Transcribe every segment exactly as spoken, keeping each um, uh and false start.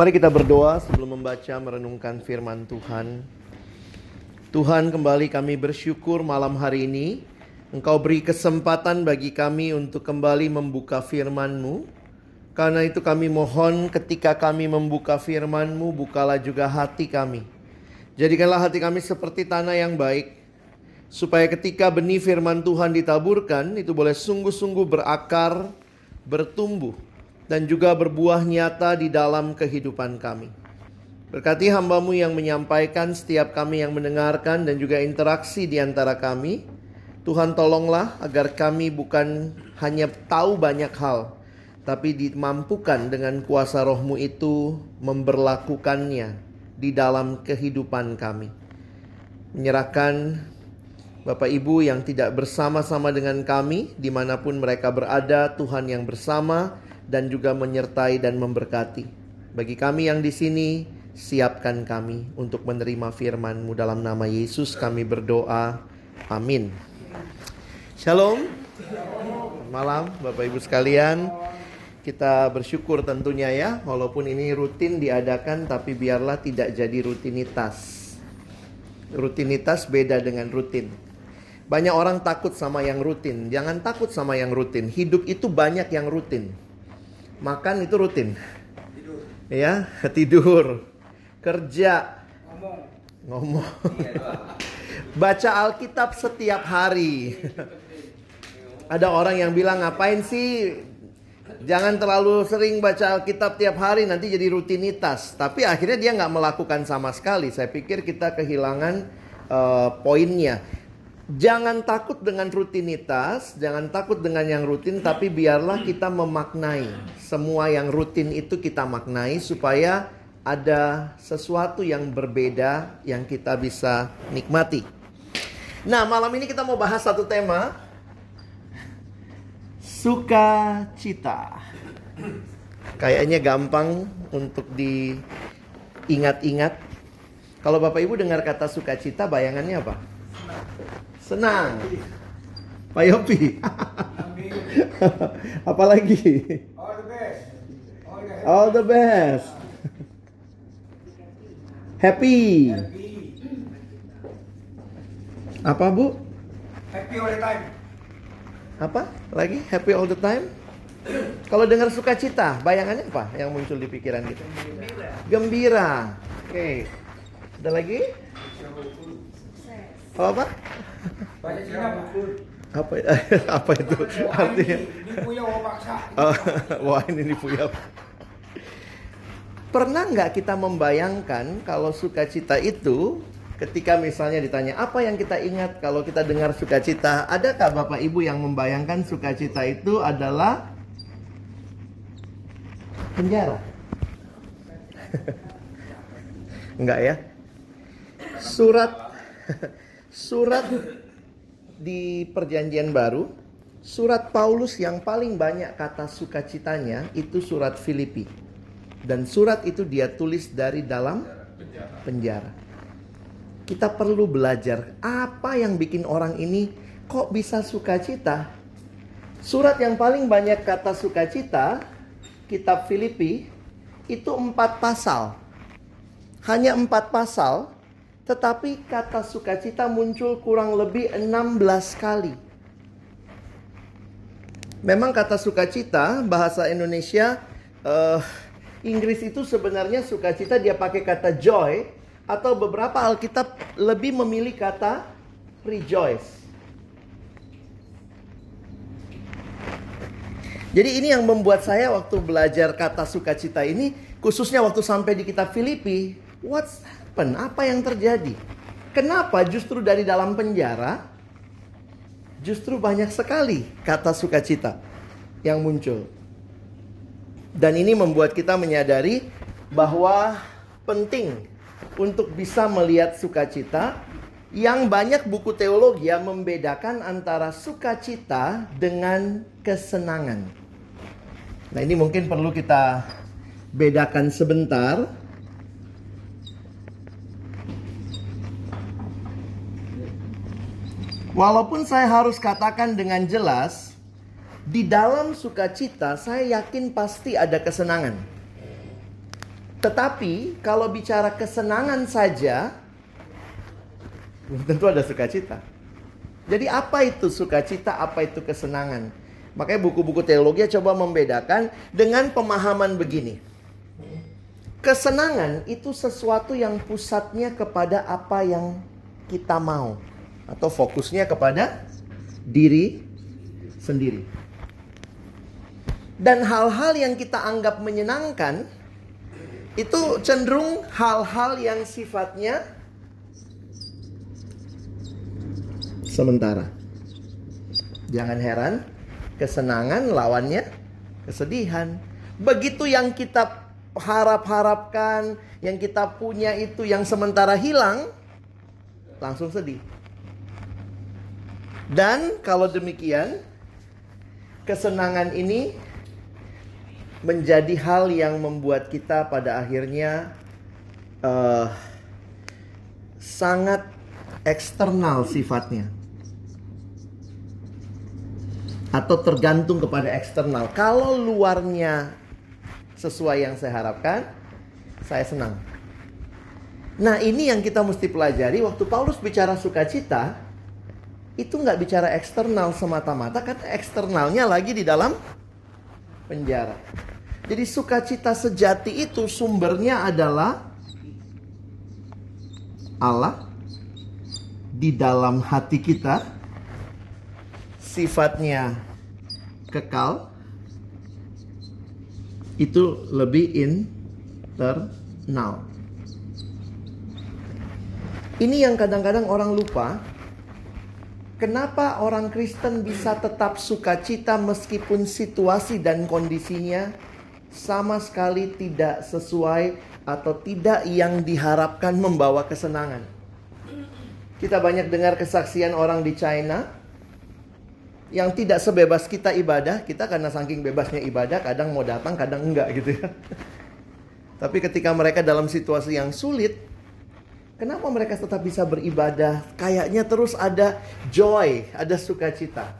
Mari kita berdoa sebelum membaca merenungkan firman Tuhan. Tuhan, kembali kami bersyukur malam hari ini Engkau beri kesempatan bagi kami untuk kembali membuka firman-Mu. Karena itu kami mohon ketika kami membuka firman-Mu, bukalah juga hati kami. Jadikanlah hati kami seperti tanah yang baik, supaya ketika benih firman Tuhan ditaburkan, itu boleh sungguh-sungguh berakar, bertumbuh, dan juga berbuah nyata di dalam kehidupan kami. Berkati hamba-Mu yang menyampaikan, setiap kami yang mendengarkan, dan juga interaksi di antara kami. Tuhan, tolonglah agar kami bukan hanya tahu banyak hal, tapi dimampukan dengan kuasa Roh-Mu itu memberlakukannya di dalam kehidupan kami. Menyerahkan Bapak Ibu yang tidak bersama-sama dengan kami, dimanapun mereka berada, Tuhan yang bersama dan juga menyertai dan memberkati. Bagi kami yang di sini, siapkan kami untuk menerima firman-Mu. Dalam nama Yesus kami berdoa. Amin. Shalom. Selamat malam Bapak Ibu sekalian. Kita bersyukur tentunya ya, walaupun ini rutin diadakan, tapi biarlah tidak jadi rutinitas. Rutinitas beda dengan rutin. Banyak orang takut sama yang rutin. Jangan takut sama yang rutin. Hidup itu banyak yang rutin. Makan itu rutin. Tidur. Ya, tidur. Kerja. Ngomong. Ngomong. Baca Alkitab setiap hari. Ada orang yang bilang, ngapain sih jangan terlalu sering baca Alkitab tiap hari, nanti jadi rutinitas. Tapi akhirnya dia nggak melakukan sama sekali. Saya pikir kita kehilangan uh, poinnya. Jangan takut dengan rutinitas, jangan takut dengan yang rutin, tapi biarlah kita memaknai. Semua yang rutin itu kita maknai supaya ada sesuatu yang berbeda yang kita bisa nikmati. Nah, malam ini kita mau bahas satu tema. Sukacita. Kayaknya gampang untuk diingat-ingat. Kalau Bapak Ibu dengar kata sukacita, bayangannya apa? Senang. Pak Yopi. Apalagi? All the best. All the best. Happy. Apa Bu? Happy all the time. Apa? Lagi? Happy all the time? Kalau dengar sukacita, bayangannya apa yang muncul di pikiran kita? Gembira. Gembira. Oke. Okay. Ada lagi? Kalau apa? Bahasa Cina buku. Apa apa itu artinya? Dipuya paksa. Wah, ini dipuya. Pernah nggak kita membayangkan kalau sukacita itu, ketika misalnya ditanya apa yang kita ingat kalau kita dengar sukacita, adakah Bapak Ibu yang membayangkan sukacita itu adalah penjara? Enggak ya? Surat Surat di Perjanjian Baru, surat Paulus yang paling banyak kata sukacitanya itu surat Filipi. Dan surat itu dia tulis dari dalam penjara. penjara. Kita perlu belajar apa yang bikin orang ini kok bisa sukacita. Surat yang paling banyak kata sukacita, kitab Filipi, itu empat pasal. Hanya empat pasal. Tetapi kata sukacita muncul kurang lebih enam belas kali. Memang kata sukacita, bahasa Indonesia, uh, Inggris itu sebenarnya sukacita dia pakai kata joy. Atau beberapa Alkitab lebih memilih kata rejoice. Jadi ini yang membuat saya waktu belajar kata sukacita ini, khususnya waktu sampai di kitab Filipi, what's happened? Apa yang terjadi? Kenapa justru dari dalam penjara justru banyak sekali kata sukacita yang muncul? Dan ini membuat kita menyadari bahwa penting untuk bisa melihat sukacita. Yang banyak buku teologi yang membedakan antara sukacita dengan kesenangan. Nah, ini mungkin perlu kita bedakan sebentar. Walaupun saya harus katakan dengan jelas, di dalam sukacita saya yakin pasti ada kesenangan. Tetapi kalau bicara kesenangan saja, tentu ada sukacita. Jadi apa itu sukacita, apa itu kesenangan? Makanya buku-buku teologi coba membedakan dengan pemahaman begini. Kesenangan itu sesuatu yang pusatnya kepada apa yang kita mau, atau fokusnya kepada diri sendiri. Dan hal-hal yang kita anggap menyenangkan itu cenderung hal-hal yang sifatnya sementara. Jangan heran, kesenangan lawannya kesedihan. Begitu yang kita harap-harapkan, yang kita punya itu yang sementara hilang, langsung sedih. Dan kalau demikian, kesenangan ini menjadi hal yang membuat kita pada akhirnya uh, sangat eksternal sifatnya, atau tergantung kepada eksternal. Kalau luarnya sesuai yang saya harapkan, saya senang. Nah, ini yang kita mesti pelajari. Waktu Paulus bicara sukacita, itu nggak bicara eksternal semata-mata, karena eksternalnya lagi di dalam penjara. Jadi sukacita sejati itu sumbernya adalah Allah di dalam hati kita, sifatnya kekal. Itu lebih internal. Ini yang kadang-kadang orang lupa. Kenapa orang Kristen bisa tetap sukacita meskipun situasi dan kondisinya sama sekali tidak sesuai atau tidak yang diharapkan membawa kesenangan? Kita banyak dengar kesaksian orang di China yang tidak sebebas kita ibadah. Kita karena saking bebasnya ibadah, kadang mau datang, kadang enggak gitu ya. Tapi ketika mereka dalam situasi yang sulit, kenapa mereka tetap bisa beribadah? Kayaknya terus ada joy, ada sukacita.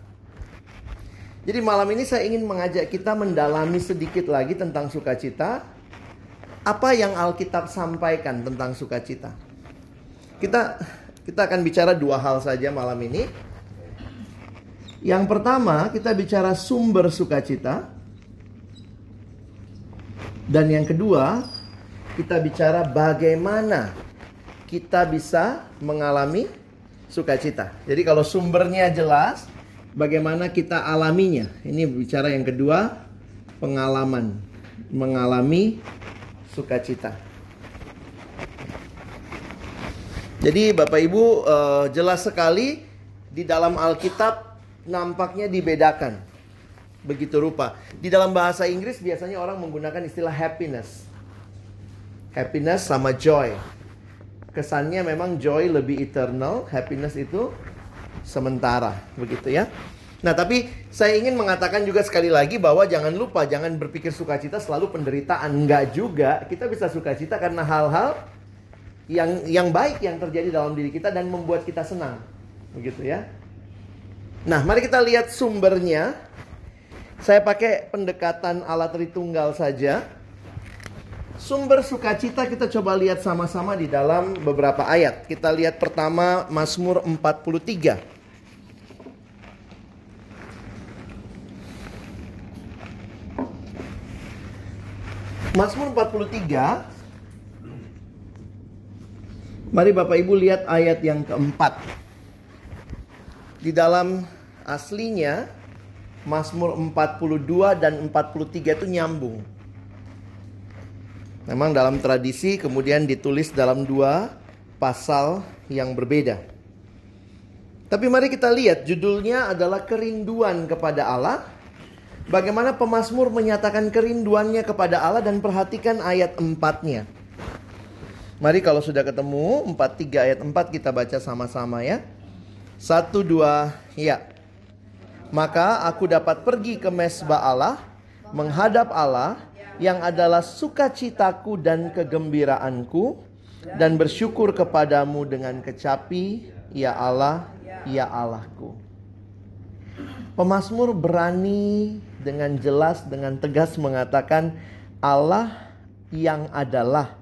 Jadi malam ini saya ingin mengajak kita mendalami sedikit lagi tentang sukacita. Apa yang Alkitab sampaikan tentang sukacita? Kita kita akan bicara dua hal saja malam ini. Yang pertama, kita bicara sumber sukacita. Dan yang kedua, kita bicara bagaimana kita bisa mengalami sukacita. Jadi kalau sumbernya jelas, bagaimana kita alaminya. Ini bicara yang kedua, pengalaman mengalami sukacita. Jadi Bapak Ibu, eh, jelas sekali di dalam Alkitab nampaknya dibedakan begitu rupa. Di dalam bahasa Inggris biasanya orang menggunakan istilah happiness. Happiness sama joy. Kesannya memang joy lebih eternal, happiness itu sementara, begitu ya. Nah, tapi saya ingin mengatakan juga sekali lagi bahwa jangan lupa, jangan berpikir sukacita selalu penderitaan. Enggak juga. Kita bisa sukacita karena hal-hal yang yang baik yang terjadi dalam diri kita dan membuat kita senang, begitu ya. Nah, mari kita lihat sumbernya. Saya pakai pendekatan Allah Tritunggal saja. Sumber sukacita kita coba lihat sama-sama di dalam beberapa ayat. Kita lihat pertama Mazmur empat puluh tiga. Mazmur empat puluh tiga. Mari Bapak Ibu lihat ayat yang keempat. Di dalam aslinya Mazmur empat puluh dua dan empat puluh tiga itu nyambung. Memang dalam tradisi kemudian ditulis dalam dua pasal yang berbeda. Tapi mari kita lihat judulnya adalah kerinduan kepada Allah. Bagaimana pemazmur menyatakan kerinduannya kepada Allah, dan perhatikan ayat empatnya. Mari kalau sudah ketemu empat puluh tiga ayat empat kita baca sama-sama ya. Satu, dua, ya. Maka aku dapat pergi ke mesbah Allah, menghadap Allah, yang adalah sukacitaku dan kegembiraanku, dan bersyukur kepadamu dengan kecapi, ya Allah, ya Allahku. Pemazmur berani dengan jelas, dengan tegas mengatakan, Allah yang adalah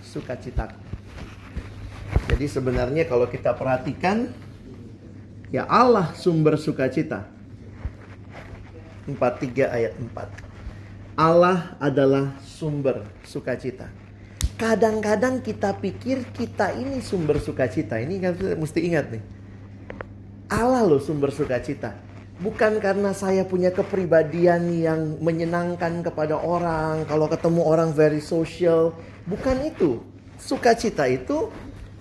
sukacita. Jadi sebenarnya kalau kita perhatikan, ya Allah sumber sukacita. empat puluh tiga ayat empat. Allah adalah sumber sukacita. Kadang-kadang kita pikir kita ini sumber sukacita. Ini kan mesti ingat nih. Allah loh sumber sukacita. Bukan karena saya punya kepribadian yang menyenangkan kepada orang. Kalau ketemu orang very social. Bukan itu. Sukacita itu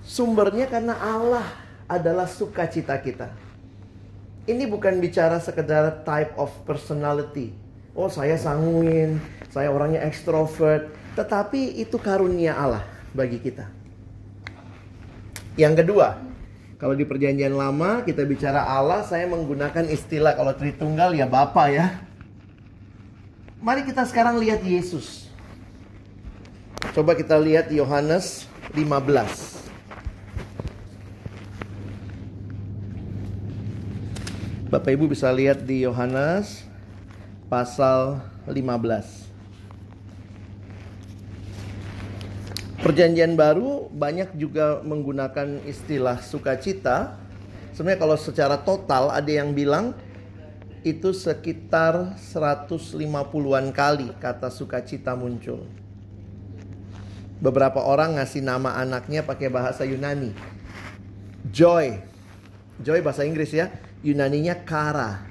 sumbernya karena Allah adalah sukacita kita. Ini bukan bicara sekedar type of personality. Oh, saya sanguin, saya orangnya extrovert. Tetapi itu karunia Allah bagi kita. Yang kedua, kalau di Perjanjian Lama kita bicara Allah, saya menggunakan istilah kalau Tritunggal ya Bapa ya. Mari kita sekarang lihat Yesus. Coba kita lihat Yohanes lima belas. Bapak Ibu bisa lihat di Yohanes pasal lima belas. Perjanjian Baru banyak juga menggunakan istilah sukacita. Sebenarnya kalau secara total ada yang bilang itu sekitar seratus lima puluhan kali kata sukacita muncul. Beberapa orang ngasih nama anaknya pakai bahasa Yunani. Joy. Joy bahasa Inggris ya. Yunaninya kara.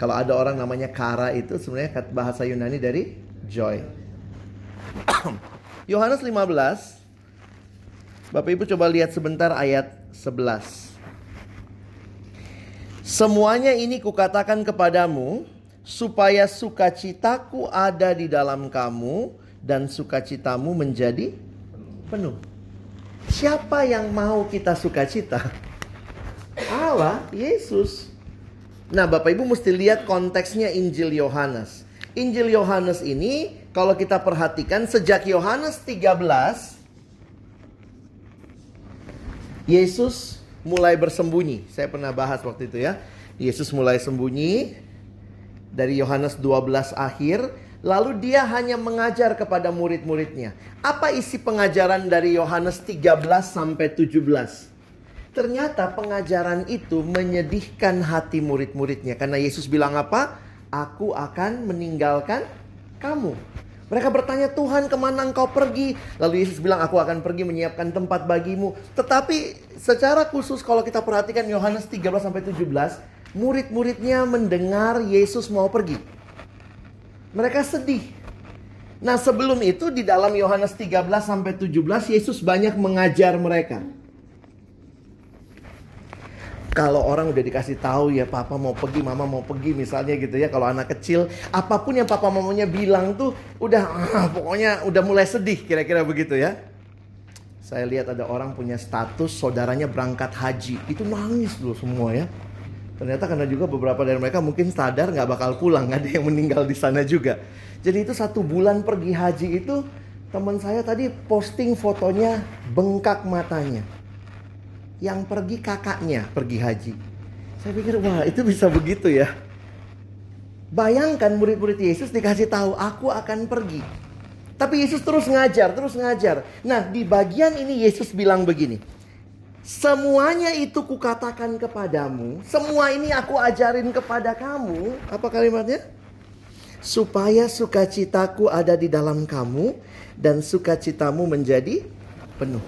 Kalau ada orang namanya kara itu sebenarnya bahasa Yunani dari joy. Yohanes lima belas, Bapak Ibu coba lihat sebentar ayat sebelas. Semuanya ini kukatakan kepadamu, supaya sukacitaku ada di dalam kamu, dan sukacitamu menjadi penuh. Siapa yang mau kita sukacita? Allah, Yesus. Nah, Bapak Ibu mesti lihat konteksnya Injil Yohanes. Injil Yohanes ini kalau kita perhatikan sejak Yohanes tiga belas, Yesus mulai bersembunyi. Saya pernah bahas waktu itu ya. Yesus mulai sembunyi dari Yohanes dua belas akhir. Lalu dia hanya mengajar kepada murid-muridnya. Apa isi pengajaran dari Yohanes tiga belas sampai tujuh belas? Ternyata pengajaran itu menyedihkan hati murid-muridnya. Karena Yesus bilang apa? Aku akan meninggalkan kamu. Mereka bertanya, Tuhan kemana engkau pergi? Lalu Yesus bilang, aku akan pergi menyiapkan tempat bagimu. Tetapi secara khusus kalau kita perhatikan Yohanes tiga belas sampai tujuh belas, murid-muridnya mendengar Yesus mau pergi. Mereka sedih. Nah sebelum itu di dalam Yohanes tiga belas sampai tujuh belas, Yesus banyak mengajar mereka. Kalau orang udah dikasih tahu ya papa mau pergi, mama mau pergi misalnya gitu ya. Kalau anak kecil, apapun yang papa mamanya bilang tuh udah ah, pokoknya udah mulai sedih kira-kira begitu ya. Saya lihat ada orang punya status saudaranya berangkat haji. Itu nangis loh semua ya. Ternyata karena juga beberapa dari mereka mungkin sadar gak bakal pulang. Gak ada yang meninggal di sana juga. Jadi itu satu bulan pergi haji itu teman saya tadi posting fotonya bengkak matanya. Yang pergi kakaknya pergi haji. Saya pikir wah itu bisa begitu ya. Bayangkan murid-murid Yesus dikasih tahu aku akan pergi. Tapi Yesus terus ngajar, terus ngajar. Nah di bagian ini Yesus bilang begini. Semuanya itu kukatakan kepadamu. Semua ini aku ajarin kepada kamu. Apa kalimatnya? Supaya sukacitaku ada di dalam kamu. Dan sukacitamu menjadi penuh.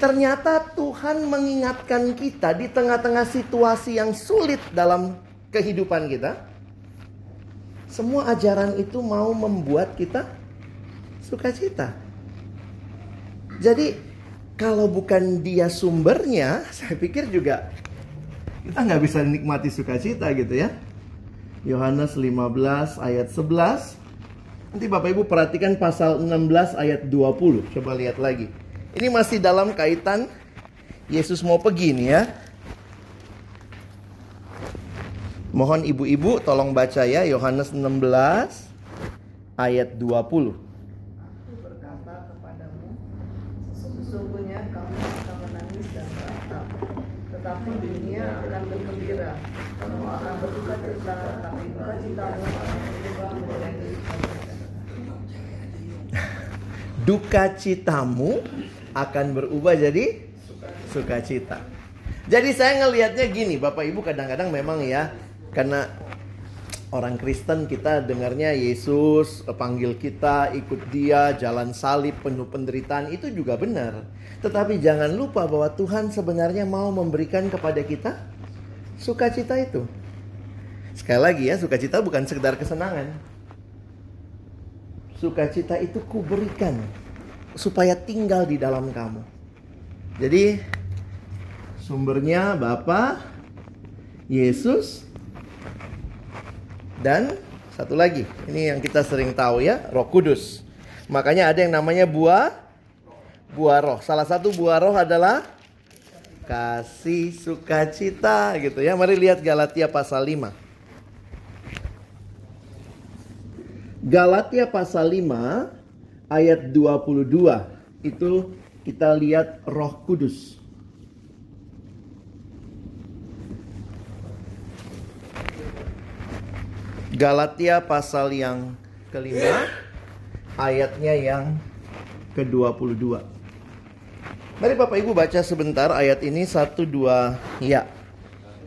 Ternyata Tuhan mengingatkan kita di tengah-tengah situasi yang sulit dalam kehidupan kita. Semua ajaran itu mau membuat kita sukacita. Jadi kalau bukan dia sumbernya, saya pikir juga kita nggak bisa nikmati sukacita gitu ya. Yohanes lima belas ayat sebelas. Nanti Bapak Ibu perhatikan pasal enam belas ayat dua puluh. Coba lihat lagi. Ini masih dalam kaitan Yesus mau pergi nih ya. Mohon ibu-ibu tolong baca ya Yohanes enam belas ayat dua puluh. Berkata kepadamu, sesungguhnya kamu akan menangis dan meratap, tetapi dunia akan bergembira. Kamu akan berduka cita, tapi dukacitamu akan berubah menjadi sukacita. duka citamu akan berubah jadi sukacita. Jadi saya ngelihatnya gini, Bapak Ibu, kadang-kadang memang ya, karena orang Kristen kita dengarnya Yesus panggil kita, ikut dia, jalan salib, penuh penderitaan, itu juga benar. Tetapi jangan lupa bahwa Tuhan sebenarnya mau memberikan kepada kita sukacita itu. Sekali lagi ya, sukacita bukan sekedar kesenangan. Sukacita itu kuberikan supaya tinggal di dalam kamu. Jadi sumbernya Bapa, Yesus, dan satu lagi, ini yang kita sering tahu ya, Roh Kudus. Makanya ada yang namanya buah buah roh. Salah satu buah roh adalah kasih, sukacita gitu ya. Mari lihat Galatia pasal lima. Galatia pasal lima ayat dua puluh dua. Itu kita lihat Roh Kudus. Galatia pasal yang kelima, ayatnya yang kedua puluh dua. Mari Bapak Ibu baca sebentar ayat ini satu dua ya.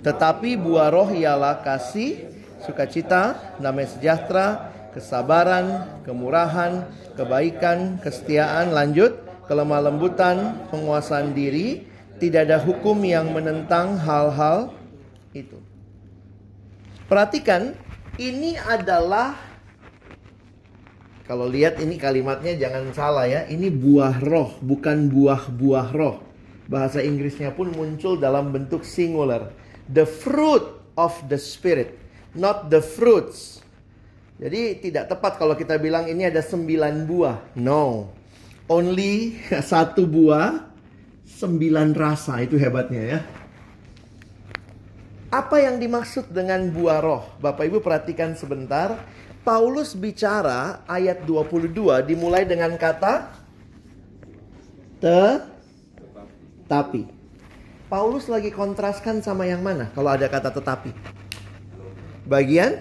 Tetapi buah roh ialah kasih, sukacita, damai sejahtera, kesabaran, kemurahan, kebaikan, kesetiaan, lanjut, kelemah lembutan, penguasaan diri, tidak ada hukum yang menentang hal-hal itu. Perhatikan, ini adalah, kalau lihat ini kalimatnya jangan salah ya, ini buah roh, bukan buah-buah roh. Bahasa Inggrisnya pun muncul dalam bentuk singular. The fruit of the Spirit, not the fruits. Jadi tidak tepat kalau kita bilang ini ada sembilan buah. No, only satu buah, sembilan rasa. Itu hebatnya ya. Apa yang dimaksud dengan buah roh? Bapak Ibu perhatikan sebentar. Paulus bicara ayat dua puluh dua dimulai dengan kata tetapi. Paulus lagi kontraskan sama yang mana kalau ada kata tetapi? Bagian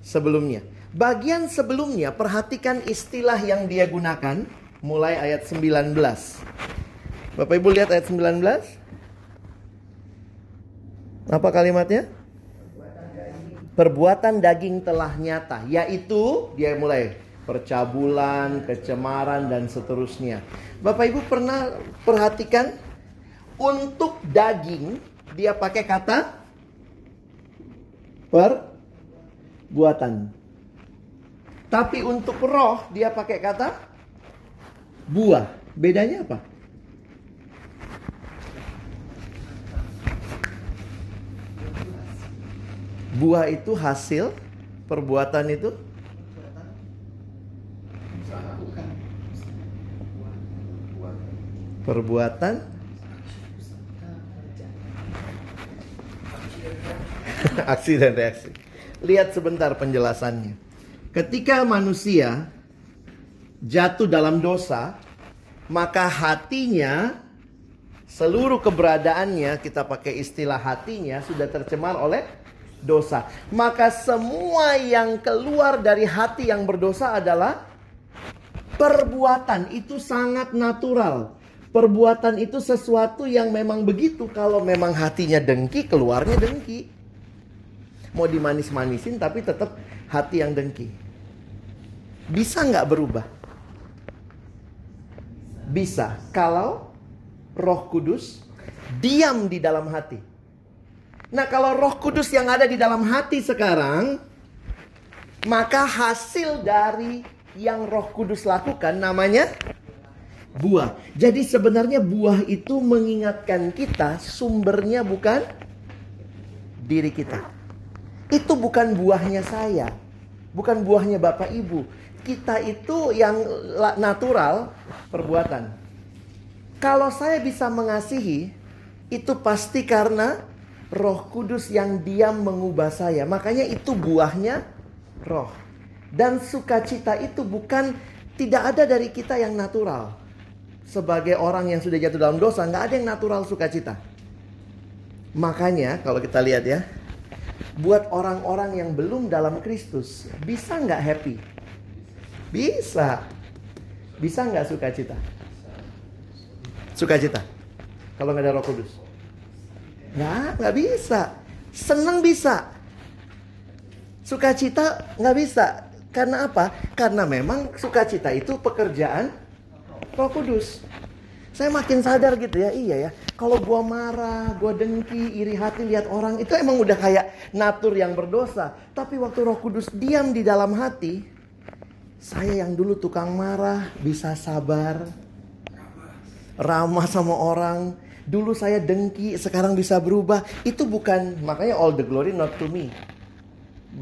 sebelumnya. Bagian sebelumnya perhatikan istilah yang dia gunakan mulai ayat sembilan belas. Bapak Ibu lihat ayat sembilan belas. Apa kalimatnya? Perbuatan daging telah nyata, yaitu dia mulai percabulan, kecemaran, dan seterusnya. Bapak Ibu pernah perhatikan, untuk daging dia pakai kata perbuatan, tapi untuk roh dia pakai kata buah. Bedanya apa? Buah itu hasil, perbuatan itu perbuatan aksi dan reaksi. Lihat sebentar penjelasannya. Ketika manusia jatuh dalam dosa, maka hatinya, seluruh keberadaannya, kita pakai istilah hatinya, sudah tercemar oleh dosa. Maka semua yang keluar dari hati yang berdosa adalah perbuatan. Itu sangat natural. Perbuatan itu sesuatu yang memang begitu. Kalau memang hatinya dengki, keluarnya dengki. Mau dimanis-manisin tapi tetap hati yang dengki. Bisa nggak berubah? Bisa. Kalau Roh Kudus diam di dalam hati. Nah, kalau Roh Kudus yang ada di dalam hati sekarang, maka hasil dari yang Roh Kudus lakukan namanya buah. Jadi sebenarnya buah itu mengingatkan kita sumbernya bukan diri kita. Itu bukan buahnya saya, bukan buahnya Bapak Ibu. Kita itu yang natural perbuatan. Kalau saya bisa mengasihi, itu pasti karena Roh Kudus yang diam mengubah saya. Makanya itu buahnya roh. Dan sukacita itu bukan, tidak ada dari kita yang natural. Sebagai orang yang sudah jatuh dalam dosa, nggak ada yang natural sukacita. Makanya kalau kita lihat ya, buat orang-orang yang belum dalam Kristus, bisa nggak happy? Bisa. Bisa nggak sukacita? Sukacita kalau nggak ada Roh Kudus? Nggak, nggak bisa. Senang bisa, sukacita nggak bisa. Karena apa? Karena memang sukacita itu pekerjaan Roh Kudus. Saya makin sadar gitu ya, iya ya. Kalau gua marah, gua dengki, iri hati lihat orang, itu emang udah kayak natur yang berdosa. Tapi waktu Roh Kudus diam di dalam hati, saya yang dulu tukang marah bisa sabar, ramah sama orang. Dulu saya dengki, sekarang bisa berubah. Itu bukan, makanya all the glory not to me,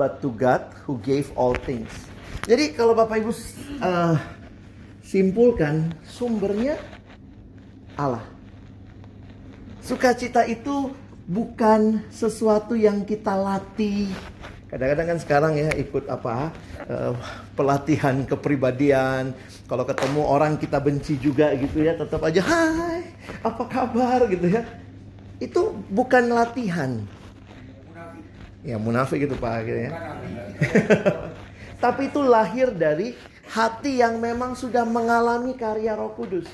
but to God who gave all things. Jadi kalau Bapak Ibu uh, simpulkan, sumbernya Allah. Sukacita itu bukan sesuatu yang kita latih. Kadang-kadang kan sekarang ya ikut apa uh, pelatihan kepribadian. Kalau ketemu orang kita benci juga gitu ya, tetap aja hai apa kabar gitu ya. Itu bukan latihan. Munafik. Ya munafik gitu Pak akhirnya. Tapi itu lahir dari hati yang memang sudah mengalami karya Roh Kudus.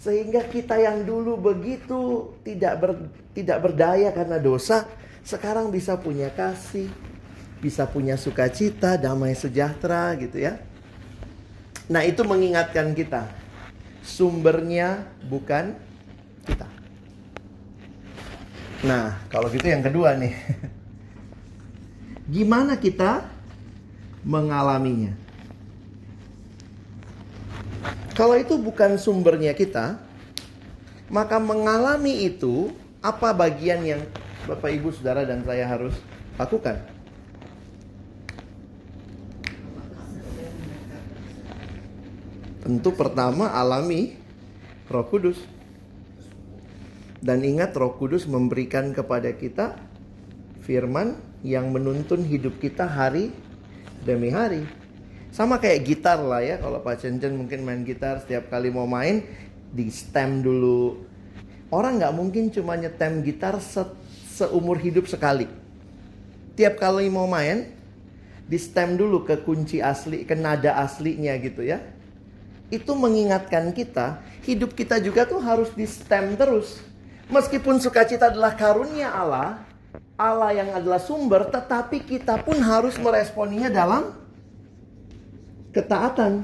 Sehingga kita yang dulu begitu tidak ber, tidak berdaya karena dosa, sekarang bisa punya kasih, bisa punya sukacita, damai sejahtera gitu ya. Nah itu mengingatkan kita, sumbernya bukan kita. Nah kalau gitu yang kedua nih, gimana kita mengalaminya? Kalau itu bukan sumbernya kita, maka mengalami itu apa bagian yang Bapak Ibu Saudara dan saya harus lakukan? Tentu pertama alami Roh Kudus. Dan ingat Roh Kudus memberikan kepada kita firman yang menuntun hidup kita hari demi hari. Sama kayak gitar lah ya, kalau Pak Cenjen mungkin main gitar, setiap kali mau main di stem dulu. Orang nggak mungkin cuma nyetem gitar se seumur hidup sekali. Tiap kali mau main di stem dulu ke kunci asli, ke nada aslinya gitu ya. Itu mengingatkan kita, hidup kita juga tuh harus di stem terus. Meskipun sukacita adalah karunia Allah, Allah yang adalah sumber, tetapi kita pun harus meresponinya dalam ketaatan.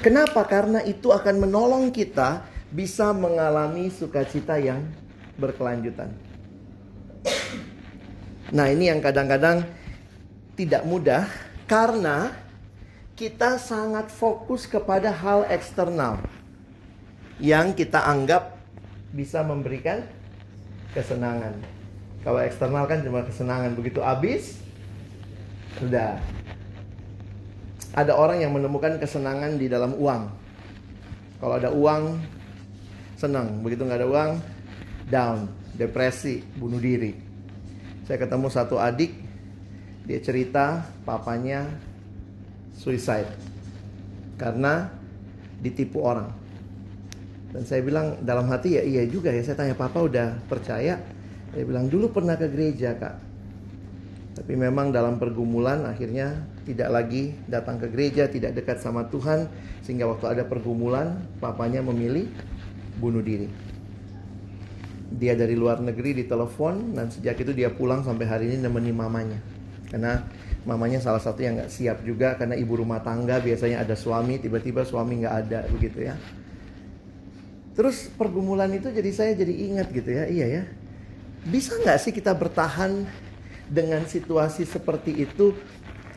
Kenapa? Karena itu akan menolong kita bisa mengalami sukacita yang berkelanjutan. Nah ini yang kadang-kadang tidak mudah, karena kita sangat fokus kepada hal eksternal yang kita anggap bisa memberikan kesenangan. Kalau eksternal kan cuma kesenangan, begitu habis sudah. Ada orang yang menemukan kesenangan di dalam uang. Kalau ada uang senang, begitu nggak ada uang down, depresi, bunuh diri. Saya ketemu satu adik, dia cerita papanya suicide karena ditipu orang. Dan saya bilang dalam hati, ya iya juga ya. Saya tanya, papa udah percaya? Dia bilang dulu pernah ke gereja kak, tapi memang dalam pergumulan akhirnya tidak lagi datang ke gereja, tidak dekat sama Tuhan, sehingga waktu ada pergumulan papanya memilih bunuh diri. Dia dari luar negeri ditelepon, dan sejak itu dia pulang sampai hari ini nemenin mamanya. Karena mamanya salah satu yang gak siap juga, karena ibu rumah tangga biasanya ada suami, tiba-tiba suami gak ada begitu ya. Terus pergumulan itu jadi saya jadi ingat gitu ya, iya ya. Bisa gak sih kita bertahan dengan situasi seperti itu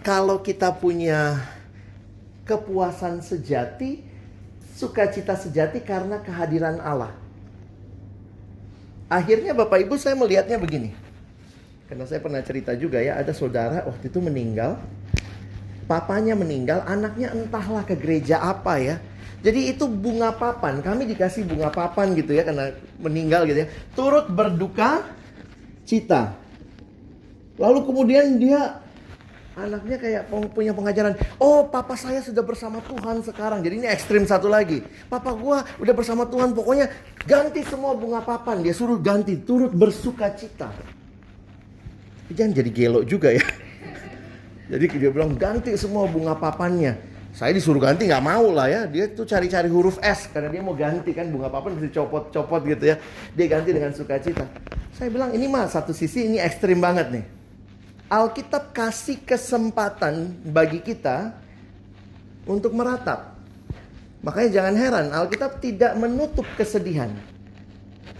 kalau kita punya kepuasan sejati, sukacita sejati karena kehadiran Allah? Akhirnya Bapak Ibu saya melihatnya begini. Karena saya pernah cerita juga ya, ada saudara waktu itu meninggal, papanya meninggal, anaknya entahlah ke gereja apa ya. Jadi itu bunga papan, kami dikasih bunga papan gitu ya, karena meninggal gitu ya. Turut berduka cita. Lalu kemudian dia, anaknya kayak punya pengajaran, oh papa saya sudah bersama Tuhan sekarang. Jadi ini ekstrim satu lagi, papa gua udah bersama Tuhan, pokoknya ganti semua bunga papan. Dia suruh ganti, turut bersuka cita. Jangan jadi gelo juga ya. Jadi dia bilang ganti semua bunga papannya. Saya disuruh ganti, nggak mau lah ya. Dia tuh cari-cari huruf S karena dia mau ganti kan, bunga papan bisa copot-copot gitu ya. Dia ganti dengan sukacita. Saya bilang ini mah satu sisi ini ekstrim banget nih. Alkitab kasih kesempatan bagi kita untuk meratap. Makanya jangan heran, Alkitab tidak menutup kesedihan.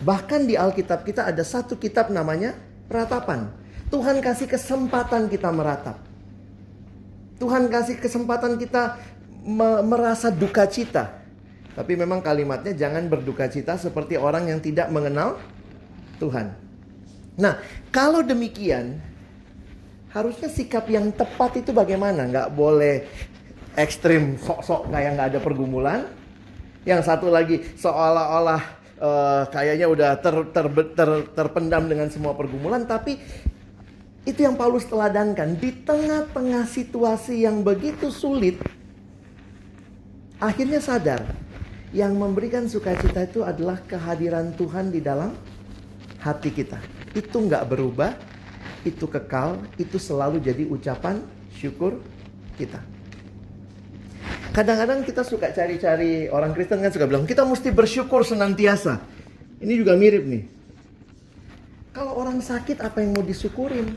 Bahkan di Alkitab kita ada satu kitab namanya Ratapan. Tuhan kasih kesempatan kita meratap. Tuhan kasih kesempatan kita me- merasa duka cita. Tapi memang kalimatnya jangan berduka cita seperti orang yang tidak mengenal Tuhan. Nah, kalau demikian, harusnya sikap yang tepat itu bagaimana? Nggak boleh ekstrim, sok-sok kayak nggak ada pergumulan. Yang satu lagi, seolah-olah uh, kayaknya udah ter, ter, ter, terpendam dengan semua pergumulan, tapi itu yang Paulus teladankan. Di tengah-tengah situasi yang begitu sulit, akhirnya sadar, yang memberikan sukacita itu adalah kehadiran Tuhan di dalam hati kita. Itu nggak berubah, itu kekal, itu selalu jadi ucapan syukur kita. Kadang-kadang kita suka cari-cari, orang Kristen kan suka bilang, kita mesti bersyukur senantiasa. Ini juga mirip nih. Kalau orang sakit, apa yang mau disyukurin?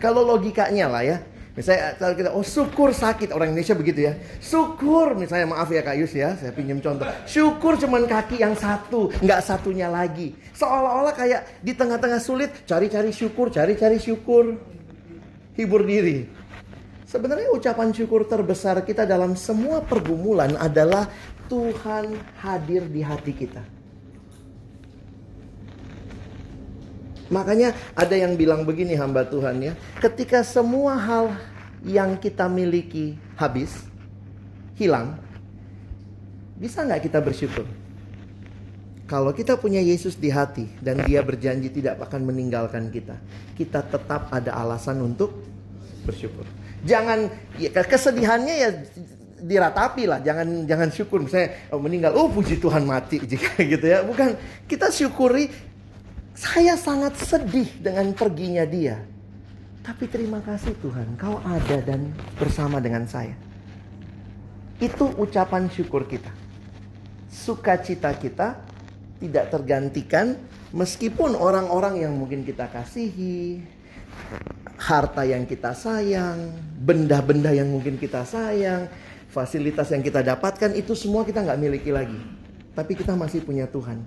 Kalau logikanya lah ya, misalnya kalau kita, oh syukur sakit, orang Indonesia begitu ya. Syukur, misalnya maaf ya Kak Yus ya, saya pinjam contoh. Syukur cuman kaki yang satu, nggak satunya lagi. Seolah-olah kayak di tengah-tengah sulit, cari-cari syukur, cari-cari syukur. Hibur diri. Sebenarnya ucapan syukur terbesar kita dalam semua pergumulan adalah Tuhan hadir di hati kita. Makanya ada yang bilang begini hamba Tuhan ya, ketika semua hal yang kita miliki habis, hilang, bisa nggak kita bersyukur? Kalau kita punya Yesus di hati dan Dia berjanji tidak akan meninggalkan kita, kita tetap ada alasan untuk bersyukur. Jangan ya, kesedihannya ya diratapi lah, jangan jangan syukur misalnya oh, meninggal, oh puji Tuhan mati jika gitu ya, bukan. Kita syukuri. Saya sangat sedih dengan perginya dia. Tapi terima kasih Tuhan, Kau ada dan bersama dengan saya. Itu ucapan syukur kita. Sukacita kita tidak tergantikan meskipun orang-orang yang mungkin kita kasihi, harta yang kita sayang, benda-benda yang mungkin kita sayang, fasilitas yang kita dapatkan, itu semua kita nggak miliki lagi. Tapi kita masih punya Tuhan.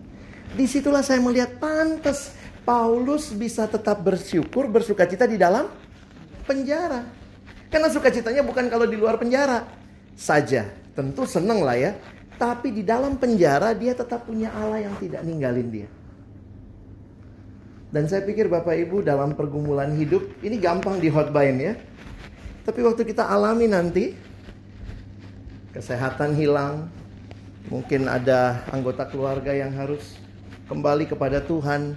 Disitulah saya melihat pantas Paulus bisa tetap bersyukur, bersukacita di dalam penjara. Karena sukacitanya bukan kalau di luar penjara saja. Tentu seneng lah ya. Tapi di dalam penjara dia tetap punya Allah yang tidak ninggalin dia. Dan saya pikir Bapak Ibu dalam pergumulan hidup, ini gampang dihotbahin ya. Tapi waktu kita alami nanti, kesehatan hilang, mungkin ada anggota keluarga yang harus kembali kepada Tuhan.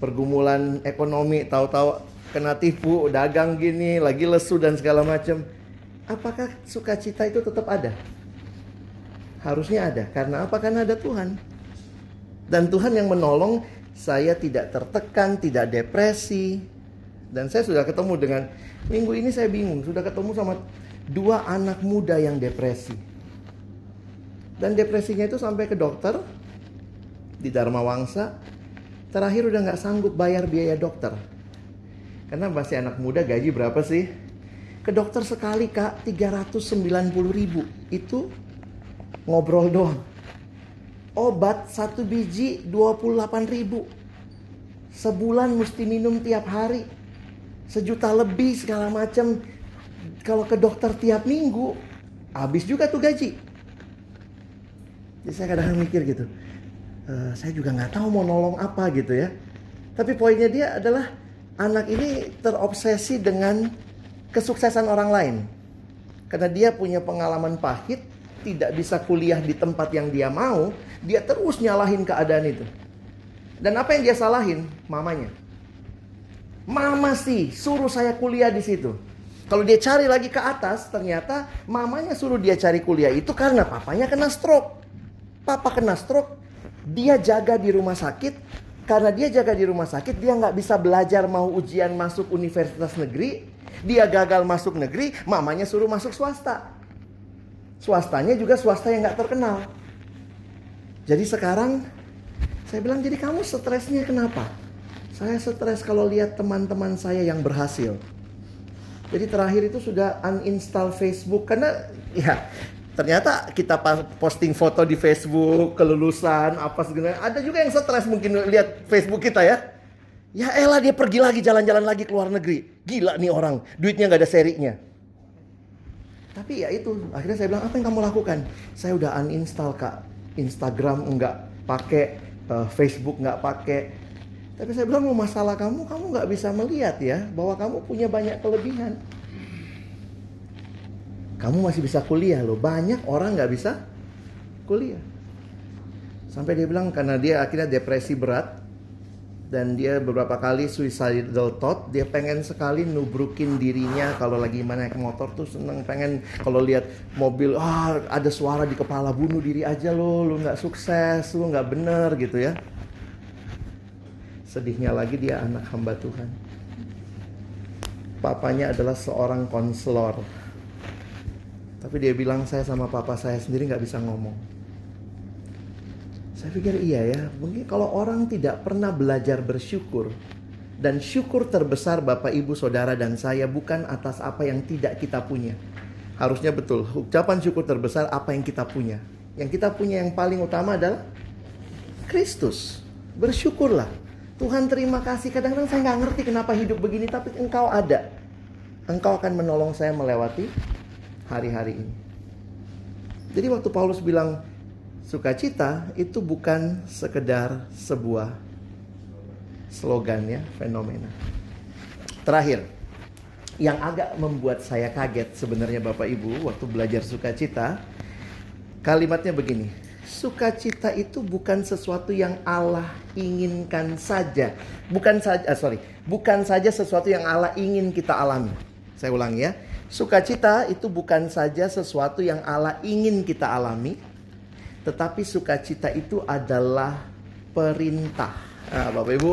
Pergumulan ekonomi, tahu-tahu kena tipu, dagang gini, lagi lesu dan segala macam. Apakah sukacita itu tetap ada? Harusnya ada. Karena apa? Karena ada Tuhan. Dan Tuhan yang menolong saya tidak tertekan, tidak depresi. Dan saya sudah ketemu dengan, minggu ini saya bingung, sudah ketemu sama dua anak muda yang depresi. Dan depresinya itu sampai ke dokter di Dharma Wangsa, terakhir udah nggak sanggup bayar biaya dokter. Karena masih anak muda, gaji berapa sih? Ke dokter sekali Kak, tiga ratus sembilan puluh ribu. Itu ngobrol doang. Obat satu biji dua puluh delapan ribu. Sebulan mesti minum tiap hari. Sejuta lebih segala macam. Kalau ke dokter tiap minggu, habis juga tuh gaji. Jadi saya kadang-kadang mikir gitu. Uh, saya juga nggak tahu mau nolong apa gitu ya. Tapi poinnya dia adalah anak ini terobsesi dengan kesuksesan orang lain. Karena dia punya pengalaman pahit, tidak bisa kuliah di tempat yang dia mau, dia terus nyalahin keadaan itu. Dan apa yang dia salahin? Mamanya. Mama sih suruh saya kuliah di situ. Kalau dia cari lagi ke atas, ternyata mamanya suruh dia cari kuliah itu karena papanya kena stroke. Papa kena stroke. Dia jaga di rumah sakit. Karena dia jaga di rumah sakit, dia nggak bisa belajar mau ujian masuk universitas negeri. Dia gagal masuk negeri, mamanya suruh masuk swasta. Swastanya juga swasta yang gak terkenal. Jadi sekarang saya bilang, jadi kamu stresnya kenapa? Saya stres kalau lihat teman-teman saya yang berhasil. Jadi terakhir itu sudah uninstall Facebook. Karena ya ternyata kita posting foto di Facebook, kelulusan, apa segala. Ada juga yang stres mungkin lihat Facebook kita ya. Ya elah, dia pergi lagi, jalan-jalan lagi ke luar negeri. Gila nih orang, duitnya gak ada serinya. Tapi ya itu, akhirnya saya bilang, apa yang kamu lakukan? Saya udah uninstall kak, Instagram enggak pakai, uh, Facebook enggak pakai. Tapi saya bilang, mau masalah kamu, kamu gak bisa melihat ya bahwa kamu punya banyak kelebihan. Kamu masih bisa kuliah loh. Banyak orang gak bisa kuliah. Sampai dia bilang, karena dia akhirnya depresi berat. Dan dia beberapa kali suicidal thought. Dia pengen sekali nubrukin dirinya. Kalau lagi naik motor tuh seneng pengen. Kalau lihat mobil, ah, ada suara di kepala, bunuh diri aja loh. Lu gak sukses, lu gak bener gitu ya. Sedihnya lagi, dia anak hamba Tuhan. Papanya adalah seorang konselor. Tapi dia bilang, saya sama papa saya sendiri gak bisa ngomong. Saya pikir iya ya. Mungkin kalau orang tidak pernah belajar bersyukur. Dan syukur terbesar Bapak, Ibu, Saudara, dan saya bukan atas apa yang tidak kita punya. Harusnya betul. Ucapan syukur terbesar apa yang kita punya. Yang kita punya yang paling utama adalah Kristus. Bersyukurlah. Tuhan terima kasih, kadang-kadang saya gak ngerti kenapa hidup begini, tapi engkau ada. Engkau akan menolong saya melewati hari-hari ini. Jadi waktu Paulus bilang sukacita itu bukan sekedar sebuah slogan ya, fenomena. Terakhir, yang agak membuat saya kaget sebenarnya Bapak Ibu waktu belajar sukacita, kalimatnya begini. Sukacita itu bukan sesuatu yang Allah inginkan saja. Bukan saja, ah, sorry, bukan saja sesuatu yang Allah ingin kita alami. Saya ulangi ya. Sukacita itu bukan saja sesuatu yang Allah ingin kita alami, tetapi sukacita itu adalah perintah. Nah, Bapak Ibu,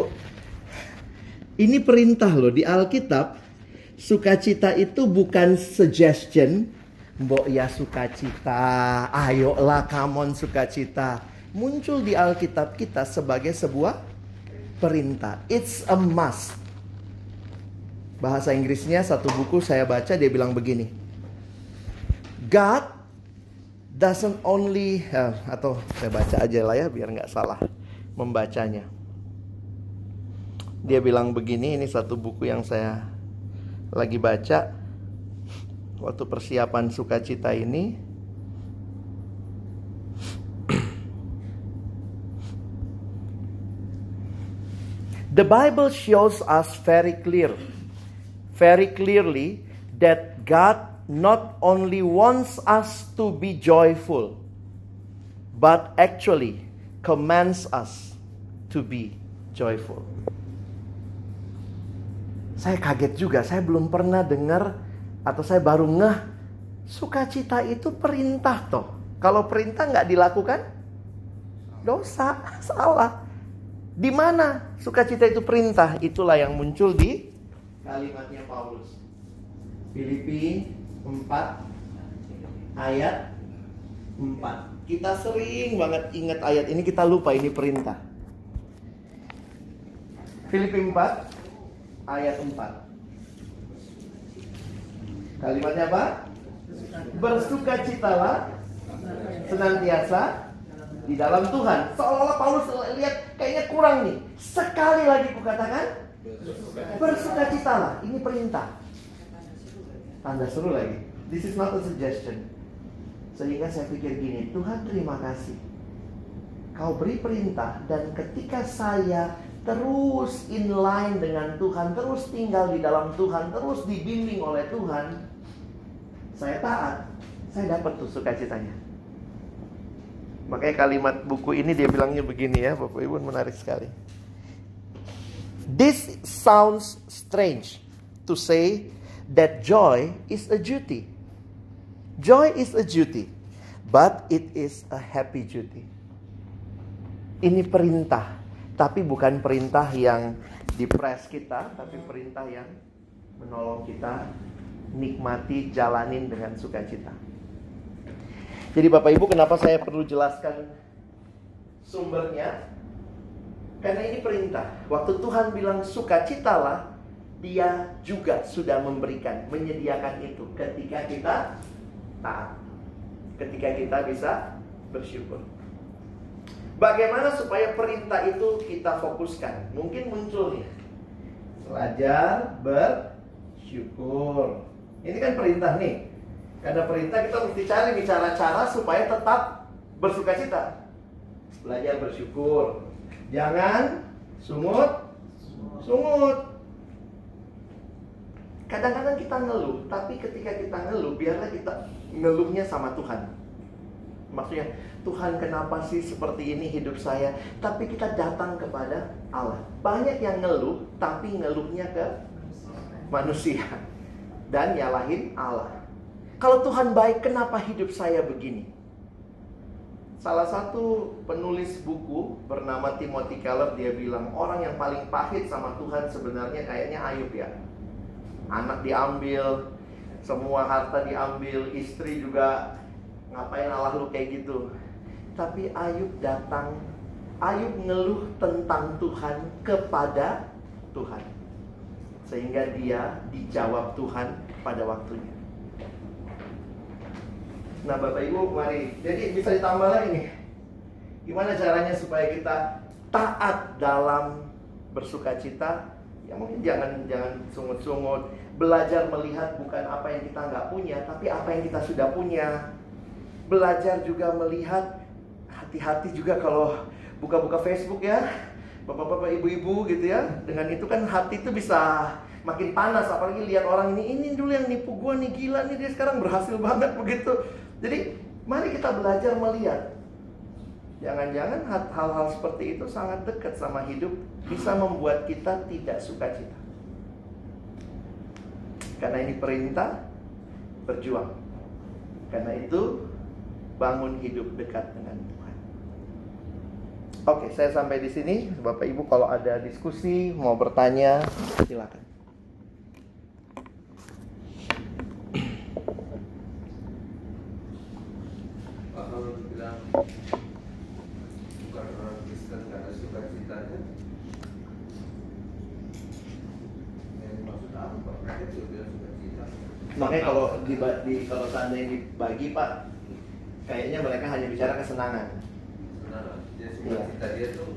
ini perintah loh di Alkitab. Sukacita itu bukan suggestion. Mbok ya sukacita, ayolah kamon sukacita. Muncul di Alkitab kita sebagai sebuah perintah. It's a must. Bahasa Inggrisnya satu buku saya baca, dia bilang begini. God doesn't only, uh, atau saya baca aja lah ya biar nggak salah membacanya. Dia bilang begini, ini satu buku yang saya lagi baca. Waktu persiapan sukacita ini, the Bible shows us very clear, very clearly that God not only wants us to be joyful, but actually commands us to be joyful. Saya kaget juga, saya belum pernah dengar. Atau saya baru ngeh, sukacita itu perintah toh. Kalau perintah nggak dilakukan, dosa, salah. Di mana sukacita itu perintah? Itulah yang muncul di kalimatnya Paulus. Filipi empat ayat empat. Kita sering banget ingat ayat ini, kita lupa ini perintah. Filipi empat ayat empat. Kalimatnya apa? Bersukacitalah senantiasa di dalam Tuhan. Seolah-olah Paulus lihat kayaknya kurang nih. Sekali lagi kukatakan bersukacitalah. Ini perintah. Tanda seru lagi. This is not a suggestion. Sehingga saya pikir gini, Tuhan terima kasih. Kau beri perintah, dan ketika saya terus inline dengan Tuhan, terus tinggal di dalam Tuhan, terus dibimbing oleh Tuhan, saya taat, saya dapat tuh sukacitanya. Makanya kalimat buku ini dia bilangnya begini ya, Bapak Ibu, menarik sekali. This sounds strange to say that joy is a duty. Joy is a duty, but it is a happy duty. Ini perintah. Tapi bukan perintah yang di press kita, tapi perintah yang menolong kita nikmati, jalanin dengan sukacita. Jadi Bapak Ibu, kenapa saya perlu jelaskan sumbernya? Karena ini perintah. Waktu Tuhan bilang sukacitalah, Dia juga sudah memberikan, menyediakan itu ketika kita taat, ketika kita bisa bersyukur. Bagaimana supaya perintah itu kita fokuskan? Mungkin munculnya belajar bersyukur. Ini kan perintah nih. Karena perintah kita mesti cari cara-cara supaya tetap bersukacita. Belajar bersyukur. Jangan sungut, sungut. Kadang-kadang kita ngeluh, tapi ketika kita ngeluh, biarlah kita ngeluhnya sama Tuhan. Maksudnya, Tuhan kenapa sih seperti ini hidup saya? Tapi kita datang kepada Allah. Banyak yang ngeluh, tapi ngeluhnya ke manusia dan nyalahin Allah. Kalau Tuhan baik, kenapa hidup saya begini? Salah satu penulis buku bernama Timothy Keller, dia bilang, orang yang paling pahit sama Tuhan sebenarnya kayaknya Ayub ya. Anak diambil, semua harta diambil, istri juga. Ngapain Allah lu kayak gitu? Tapi Ayub datang, Ayub ngeluh tentang Tuhan kepada Tuhan, sehingga dia dijawab Tuhan pada waktunya. Nah Bapak Ibu, mari. Jadi bisa ditambah lagi nih, gimana caranya supaya kita taat dalam bersukacita? Ya mungkin jangan jangan sungut-sungut. Belajar melihat bukan apa yang kita nggak punya, tapi apa yang kita sudah punya. Belajar juga melihat, hati-hati juga kalau buka-buka Facebook ya, bapak-bapak, ibu-ibu gitu ya. Dengan itu kan hati itu bisa makin panas, apalagi lihat orang ini, ini dulu yang nipu gua nih, gila nih dia sekarang berhasil banget begitu. Jadi mari kita belajar melihat. Jangan-jangan hal-hal seperti itu sangat dekat sama hidup, bisa membuat kita tidak sukacita. Karena ini perintah, berjuang. Karena itu bangun hidup dekat dengan Tuhan. Oke, saya sampai di sini. Bapak Ibu kalau ada diskusi, mau bertanya, silakan. Pak, kalau bilang bukan orang Kristen karena suka citanya, yang maksud apa? Makanya dia bilang suka cita. Makanya kalau dibagi, kalau seandainya dibagi Pak, kayaknya mereka hanya bicara kesenangan. Kesenangan. Dia suka cita dia tuh.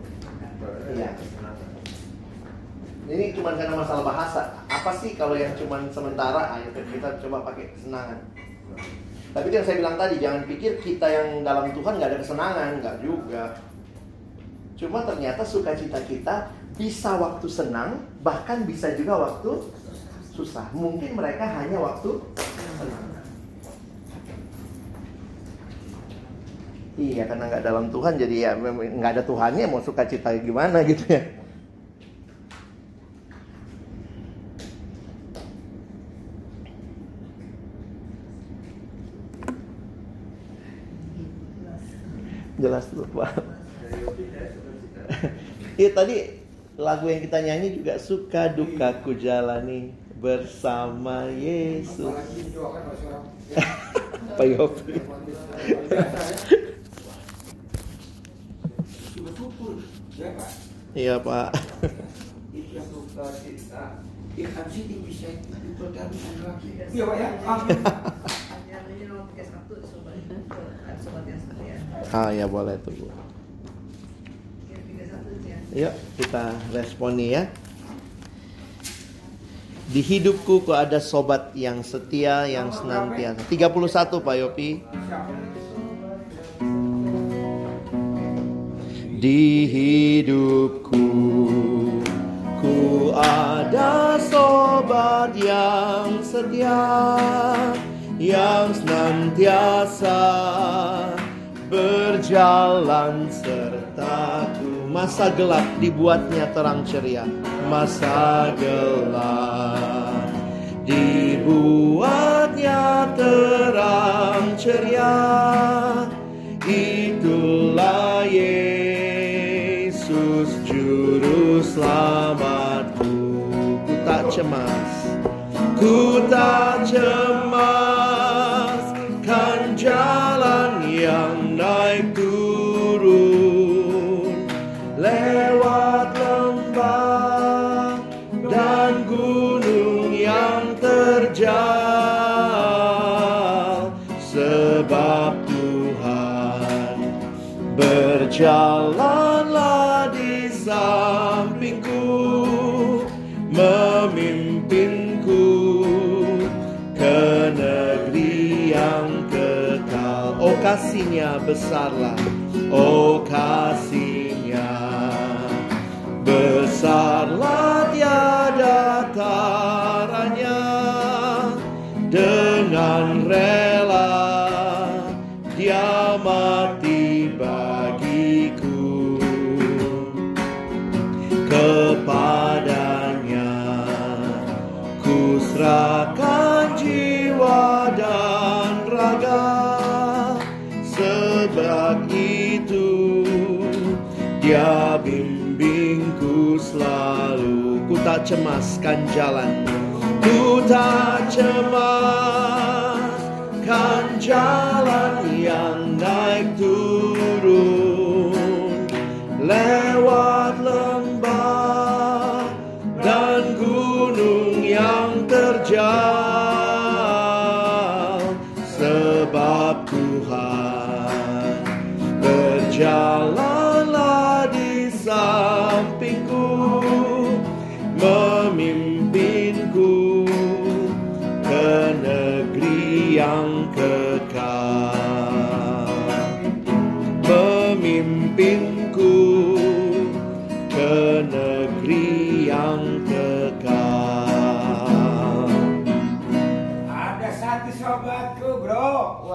Iya. Kesenangan. Ini cuma karena masalah bahasa. Apa sih kalau yang cuma sementara? Ayo kita coba pakai kesenangan. Tapi yang saya bilang tadi, jangan pikir kita yang dalam Tuhan nggak ada kesenangan, nggak juga. Cuma ternyata sukacita kita bisa waktu senang, bahkan bisa juga waktu susah. Mungkin mereka hanya waktu senang. Iya, karena nggak dalam Tuhan, jadi ya nggak ada Tuhannya, mau suka cita gimana gitu ya. Jelas tuh Pak. Iya tadi lagu yang kita nyanyi juga, suka duka ku jalani bersama Yesus. Pak Yopi. Ya, Pak. Iya Pak. Itu suka cita. Ikan sini bisa dipertahankan lagi. Iya Pak ya. Yang ini nomor tiga puluh satu sobat. Ada sobat yang sekalian. Ah ya boleh tuh Bu. tiga puluh satu ya. Yuk kita responi ya. Di hidupku ku ada sobat yang setia yang senantiasa. tiga puluh satu Pak Yopi. Di hidupku ku ada sobat yang setia, yang senantiasa berjalan sertaku. Masa gelap dibuatnya terang ceria, masa gelap dibuatnya terang ceria. Itulah Yesus Juru Selamatku, ku tak cemas, Ku tak cemas kan jalan yang naik turun, lewat lembah dan gunung yang terjal, sebab Tuhan berjalanlah di sampingku, memimpinku ke negeri yang kekal. Oh kasihnya besarlah, oh kasihnya besarlah, tiada taranya. Dengan rela dia mati bagiku, kepada serahkan jiwa dan raga, sebab itu dia bimbingku selalu. Ku tak cemaskan jalan, ku tak cemaskan jalan yang naik turun, lewat lembah dan gunung yang terjal, sebab Tuhan berjalan.